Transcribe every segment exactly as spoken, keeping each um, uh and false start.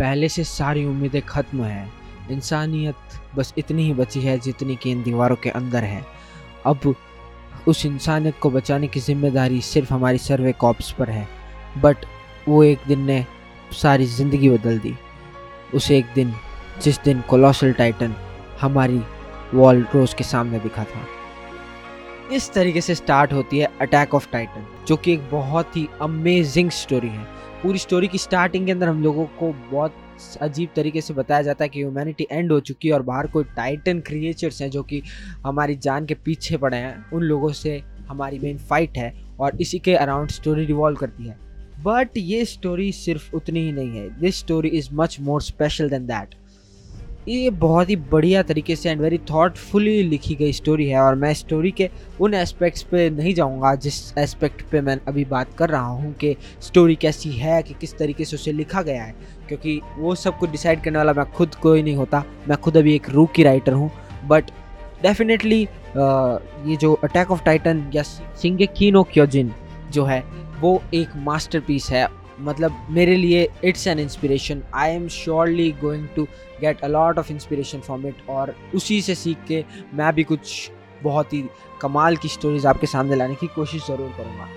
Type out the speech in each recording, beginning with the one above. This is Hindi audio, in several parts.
पहले से सारी उम्मीदें खत्म हैं। इंसानियत बस इतनी ही बची है जितनी कि इन दीवारों के अंदर है। अब उस इंसानियत को बचाने की जिम्मेदारी सिर्फ हमारी सर्वे कॉप्स पर है। बट वो एक दिन ने सारी ज़िंदगी बदल दी। उस एक दिन जिस दिन कोलोसल टाइटन हमारी वॉल रोज के सामने दिखा था। इस तरीके से स्टार्ट होती है अटैक ऑफ टाइटन, जो कि एक बहुत ही अमेजिंग स्टोरी है। पूरी स्टोरी की स्टार्टिंग के अंदर हम लोगों को बहुत अजीब तरीके से बताया जाता है कि ह्यूमैनिटी एंड हो चुकी है और बाहर कोई टाइटन क्रिएचर्स हैं जो कि हमारी जान के पीछे पड़े हैं। उन लोगों से हमारी मेन फाइट है और इसी के अराउंड स्टोरी रिवॉल्व करती है। बट ये स्टोरी सिर्फ उतनी ही नहीं है। This story is much more special than that. ये बहुत ही बढ़िया तरीके से एंड वेरी थॉटफुली लिखी गई स्टोरी है और मैं स्टोरी के उन एस्पेक्ट्स पे नहीं जाऊंगा जिस एस्पेक्ट पे मैं अभी बात कर रहा हूँ कि स्टोरी कैसी है, कि किस तरीके से उसे लिखा गया है, क्योंकि वो सब कुछ डिसाइड करने वाला मैं खुद कोई नहीं होता। मैं खुद अभी एक रूकी राइटर हूँ। बट डेफिनेटली ये जो अटैक ऑफ टाइटन या शिंगेकी नो क्योजिन जो है वो एक मास्टरपीस है। मतलब मेरे लिए it's an inspiration. I am surely going to get a lot of inspiration from it और उसी से सीख के मैं भी कुछ बहुत ही कमाल की स्टोरीज आपके सामने लाने की कोशिश ज़रूर करूँगा।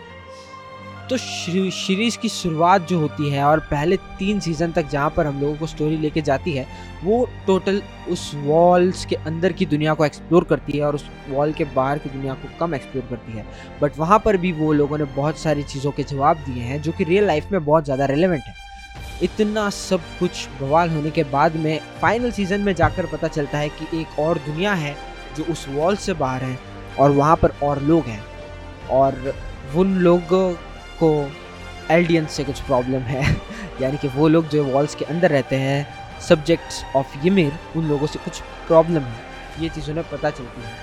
तो सीरीज़ की शुरुआत जो होती है और पहले तीन सीज़न तक जहाँ पर हम लोगों को स्टोरी लेके जाती है, वो टोटल उस वॉल्स के अंदर की दुनिया को एक्सप्लोर करती है और उस वॉल के बाहर की दुनिया को कम एक्सप्लोर करती है। बट वहाँ पर भी वो लोगों ने बहुत सारी चीज़ों के जवाब दिए हैं जो कि रियल लाइफ में बहुत ज़्यादा रेलेवेंट है। इतना सब कुछ बवाल होने के बाद में फाइनल सीज़न में जाकर पता चलता है कि एक और दुनिया है जो उस वॉल से बाहर है और वहाँ पर और लोग हैं और उन लोगों को एल्डियन से कुछ प्रॉब्लम है। यानी कि वो लोग जो वॉल्स के अंदर रहते हैं, सब्जेक्ट्स ऑफ ymir, उन लोगों से कुछ प्रॉब्लम है। ये चीज़ उन्हें पता चलती है।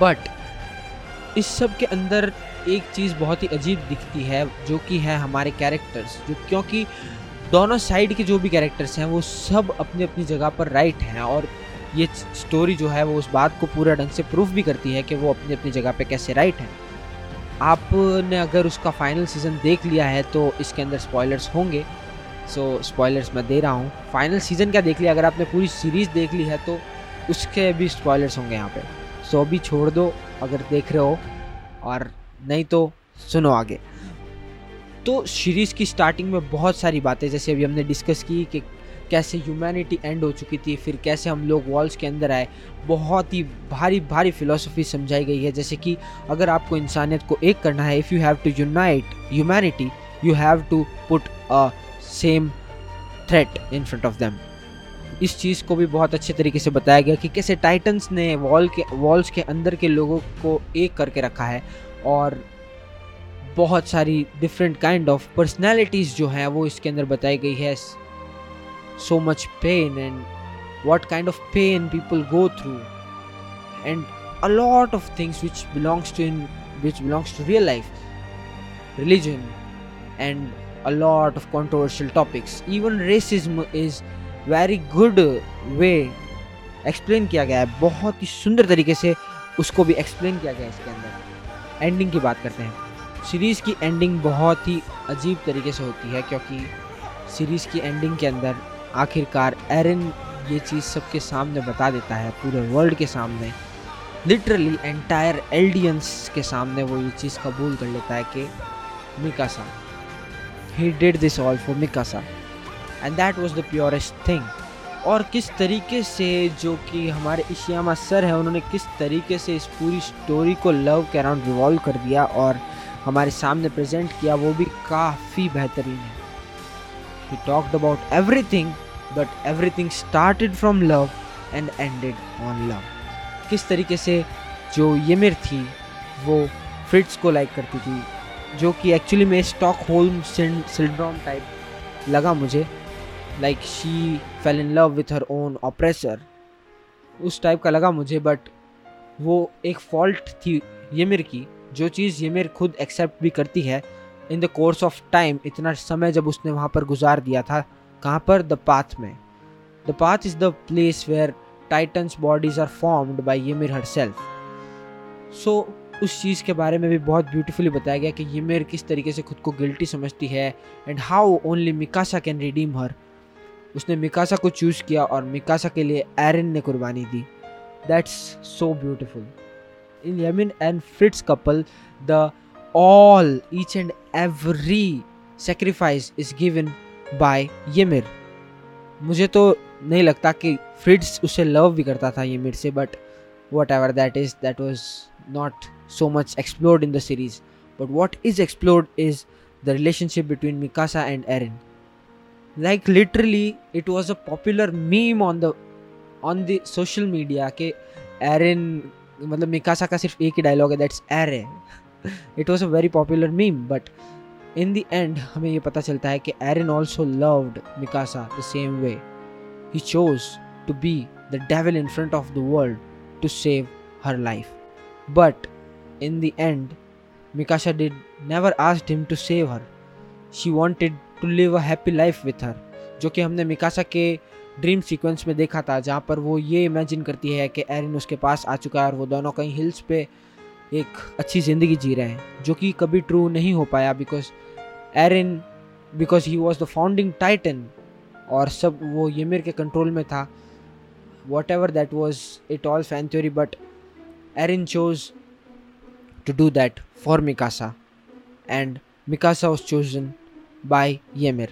बट इस सब के अंदर एक चीज़ बहुत ही अजीब दिखती है जो कि है हमारे कैरेक्टर्स, जो क्योंकि दोनों साइड के जो भी कैरेक्टर्स हैं वो सब अपनी अपनी जगह पर राइट हैं और ये स्टोरी जो है वो उस बात को पूरा ढंग से प्रूफ भी करती है कि वो अपनी अपनी जगह पे कैसे राइट हैं। आपने अगर उसका फाइनल सीज़न देख लिया है तो इसके अंदर स्पॉयलर्स होंगे, सो स्पॉयलर्स मैं दे रहा हूँ। फाइनल सीज़न क्या देख लिया, अगर आपने पूरी सीरीज़ देख ली है तो उसके भी स्पॉयलर्स होंगे यहाँ पे। सो अभी छोड़ दो अगर देख रहे हो, और नहीं तो सुनो आगे। तो सीरीज़ की स्टार्टिंग में बहुत सारी बातें जैसे अभी हमने डिस्कस की कि कैसे ह्यूमैनिटी एंड हो चुकी थी, फिर कैसे हम लोग वॉल्स के अंदर आए। बहुत ही भारी भारी फिलॉसफी समझाई गई है, जैसे कि अगर आपको इंसानियत को एक करना है, if you have to unite humanity you have to put a same threat in front of them. इस चीज़ को भी बहुत अच्छे तरीके से बताया गया कि कैसे टाइटन्स ने वॉल के वॉल्स के अंदर के लोगों को एक करके रखा है और बहुत सारी डिफरेंट काइंड ऑफ पर्सनैलिटीज़ जो हैं वो इसके अंदर बताई गई है। so much pain and what kind of pain people go through and a lot of things which belongs to in which belongs to real life, religion and a lot of controversial topics. even racism is very good way explain किया गया है, बहुत ही सुंदर तरीके से उसको भी explain किया गया है इसके अंदर। ending की बात करते हैं। सीरीज़ की ending बहुत ही अजीब तरीके से होती है क्योंकि सीरीज़ की ending के अंदर आखिरकार एरन ये चीज़ सबके सामने बता देता है, पूरे वर्ल्ड के सामने, लिटरली एंटायर एल्डियंस के सामने वो ये चीज़ कबूल कर लेता है कि Mikasa, he did this all for Mikasa and that was the purest thing. और किस तरीके से जो कि हमारे इशियामा सर है, उन्होंने किस तरीके से इस पूरी स्टोरी को लव के अराउंड रिवॉल्व कर दिया और हमारे सामने प्रेजेंट किया, वो भी काफ़ी बेहतरीन है। He talked about everything but everything started from love and ended on love. किस तरीके से जो ymir थी वो फ्रिट्स को लाइक करती थी, जो कि एक्चुअली में स्टॉकहोल्म सिंड्रोम टाइप लगा मुझे, like she fell in love with her own oppressor, उस टाइप का लगा मुझे। बट वो एक फॉल्ट थी ymir की, जो चीज़ ymir खुद एक्सेप्ट भी करती है in the course of time. इतना समय जब उसने वहाँ पर गुजार दिया था, कहाँ पर, द पाथ में। The path is the place where titans bodies are formed by ymir herself. So उस चीज़ के बारे में भी बहुत ब्यूटीफुली बताया गया कि यूमिर किस तरीके से खुद को गिल्टी समझती है and how only Mikasa can redeem her. उसने मिकासा को चूज़ किया और मिकासा के लिए एरन ने कुर्बानी दी। That's so beautiful. In Ymir and Fritz couple the all each and every sacrifice is given by Ymir. मुझे तो नहीं लगता कि फ्रिट्स उससे लव भी करता था यूमिर से, but whatever that is, that was not so much explored in the series, but what is explored is the relationship between Mikasa and Eren. Like literally it was a popular meme on the on the social media ke Eren matlab Mikasa ka sirf ek hi dialogue hai, that's Eren. It was a very popular meme, but in the end hame ye pata chalta hai ki Eren also loved Mikasa the same way. He chose to be the devil in front of the world to save her life, but in the end Mikasa did never asked him to save her. She wanted to live a happy life with her, जो कि हमने Mikasa के ड्रीम सीक्वेंस में देखा था, जहाँ पर वो ये इमेजिन करती है कि Eren उसके पास आ चुका है और वो दोनों कहीं हिल्स पे एक अच्छी ज़िंदगी जी रहे हैं, जो कि कभी ट्रू नहीं हो पाया because Eren because he was the founding titan और सब वो यूमिर के कंट्रोल में था। Whatever that was, it all fan theory, but Eren chose to do that for Mikasa and Mikasa was chosen by Ymir.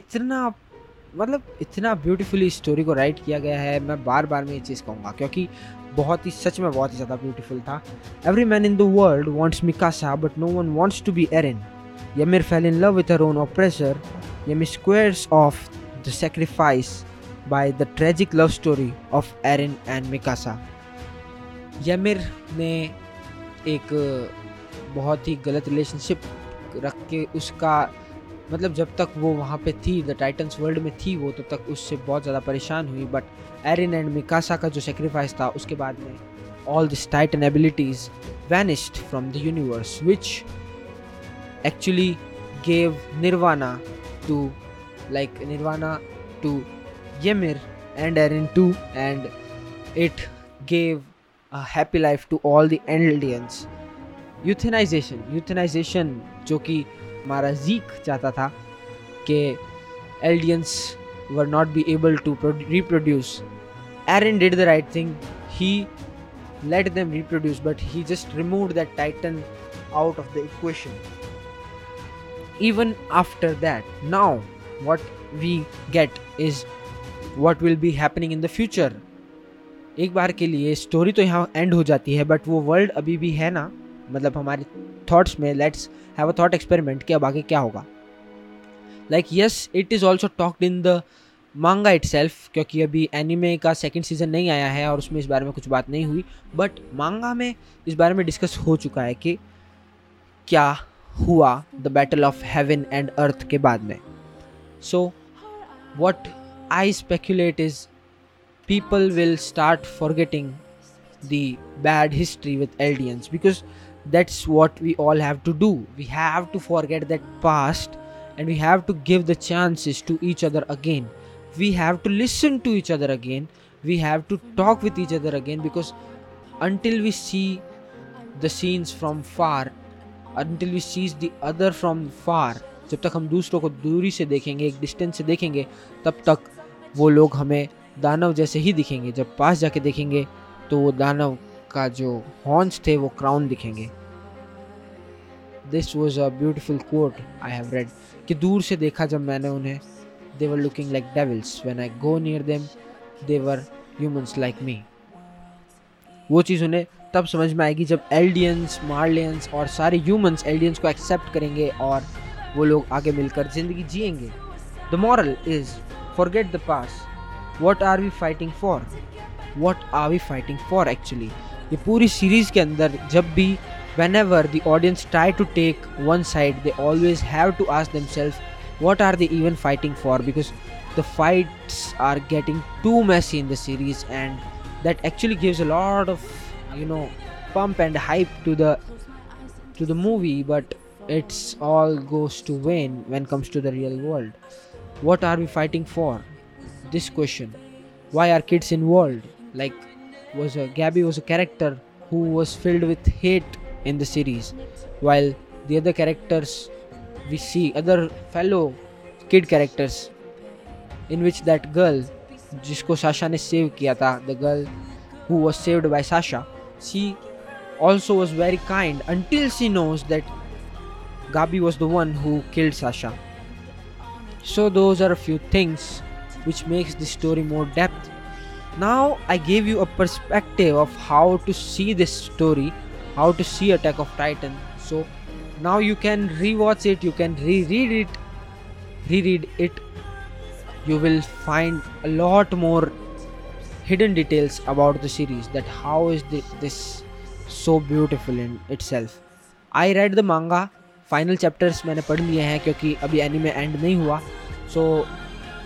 इतना मतलब इतना ब्यूटीफुली स्टोरी को राइट किया गया है, मैं बार बार में ये चीज़ कहूँगा क्योंकि बहुत ही सच में बहुत ही ज़्यादा ब्यूटीफुल था। Every man in the world wants Mikasa but no one wants to be Eren. Ymir fell in love with her own oppressor. Ymir squares off the sacrifice by the tragic love story of Eren and Mikasa. यूमिर ने एक बहुत ही गलत रिलेशनशिप रख के उसका मतलब जब तक वो वहाँ पे थी द टाइटन्स वर्ल्ड में थी वो तब तक उससे बहुत ज़्यादा परेशान हुई, बट Eren एंड Mikasa का जो सेक्रीफाइस था उसके बाद में all this titan abilities vanished from the universe which actually gave nirvana to like nirvana to Ymir and Eren too, and it gave a happy life to all the Eldians. Euthanization, euthanization जो कि हमारा जीक चाहता था कि Eldians were not be able to reproduce. Eren did the right thing. He let them reproduce, but he just removed that Titan out of the equation. Even after that, now what we get is what will be happening in the future. एक बार के लिए स्टोरी तो यहाँ एंड हो जाती है बट वो वर्ल्ड अभी भी है ना, मतलब हमारे थॉट्स में। Let's have a thought experiment कि अब आगे क्या होगा। Like yes it is also talked in the manga itself, क्योंकि अभी एनिमे का सेकंड सीजन नहीं आया है और उसमें इस बारे में कुछ बात नहीं हुई, बट मांगा में इस बारे में डिस्कस हो चुका है कि क्या हुआ the battle of heaven and earth के बाद में। So what I speculate is people will start forgetting the bad history with Eldians because that's what we all have to do. We have to forget that past and we have to give the chances to each other again. We have to listen to each other again. We have to talk with each other again because until we see the scenes from far, until we see the other from far, जब तक हम दूसरों को दूरी से देखेंगे, एक डिस्टेंस से देखेंगे, तब तक वो लोग हमें दानव जैसे ही दिखेंगे। जब पास जाके देखेंगे तो वो दानव का जो हॉर्न्स थे वो क्राउन दिखेंगे। This was a beautiful quote I have read कि दूर से देखा जब मैंने उन्हें, they were looking like devils, when I go near them they were humans like me. वो चीज़ उन्हें तब समझ में आएगी जब एल्डियंस, मार्लियंस और सारे ह्यूमंस एल्डियंस को एक्सेप्ट करेंगे और वो लोग आगे मिलकर जिंदगी जिएंगे। The moral is forget the past. What are we fighting for? What are we fighting for actually? ये पूरी सीरीज़ के अंदर जब भी whenever the audience try to take one side they always have to ask themselves what are they even fighting for, because the fights are getting too messy in the series and that actually gives a lot of you know pump and hype to the to the movie, but it's all goes to vain when comes to the real world. What are we fighting for? This question. Why are kids involved? Like was a Gabi was a character who was filled with hate in the series, while the other characters we see, other fellow kid characters, in which that girl जिसको Sasha ने save किया था, the girl who was saved by Sasha, she also was very kind until she knows that Gabi was the one who killed Sasha. So those are a few things which makes the story more depth. Now I gave you a perspective of how to see this story, how to see Attack of Titan. So now you can rewatch it, you can reread it, reread it. You will find a lot more hidden details about the series, that how is this, this so beautiful in itself. I read the manga, final chapters मैंने पढ़ लिए हैं क्योंकि अभी एनीमे एंड नहीं हुआ. So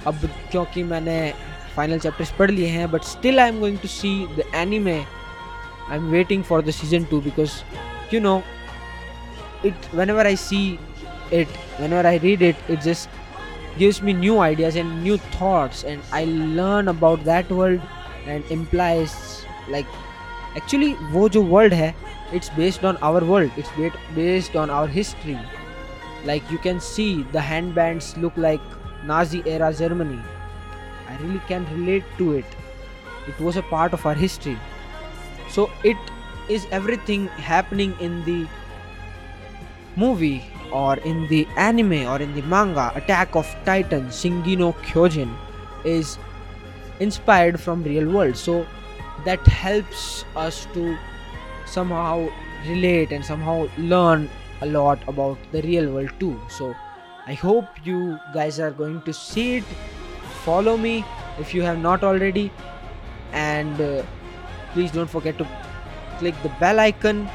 अब क्योंकि मैंने final chapters पढ़ लिए हैं, but still I am going to see the anime. I am waiting for the season two because you know it. Whenever I see it, whenever I read it, it just gives me new ideas and new thoughts, and I learn about that world and implies like actually वो जो world है, it's based on our world. It's based on our history. Like you can see the handbands look like Nazi era Germany. I really can relate to it. It was a part of our history. So it is everything happening in the movie or in the anime or in the manga. Attack of Titan, Shingeki no Kyojin is inspired from real world. So that helps us to somehow relate and somehow learn a lot about the real world too. So I hope you guys are going to see it. Follow me if you have not already, and uh, please don't forget to click the bell icon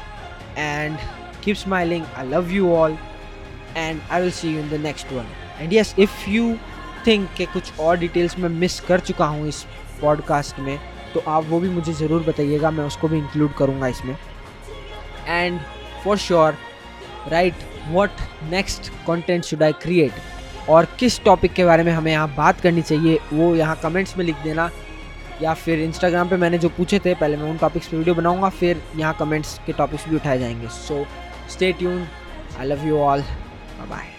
and keep smiling. I love you all, and I will see you in the next one. And yes, if you think कि कुछ और details मैं miss कर चुका हूँ इस podcast में, तो आप वो भी मुझे ज़रूर बताइएगा, मैं उसको भी include करूँगा इसमें. And for sure write what next content should I create, और किस टॉपिक के बारे में हमें यहाँ बात करनी चाहिए वो यहाँ कमेंट्स में लिख देना, या फिर इंस्टाग्राम पे मैंने जो पूछे थे पहले मैं उन टॉपिक्स पे वीडियो बनाऊँगा, फिर यहाँ कमेंट्स के टॉपिक्स भी उठाए जाएंगे. So stay tuned, I love you all, bye bye.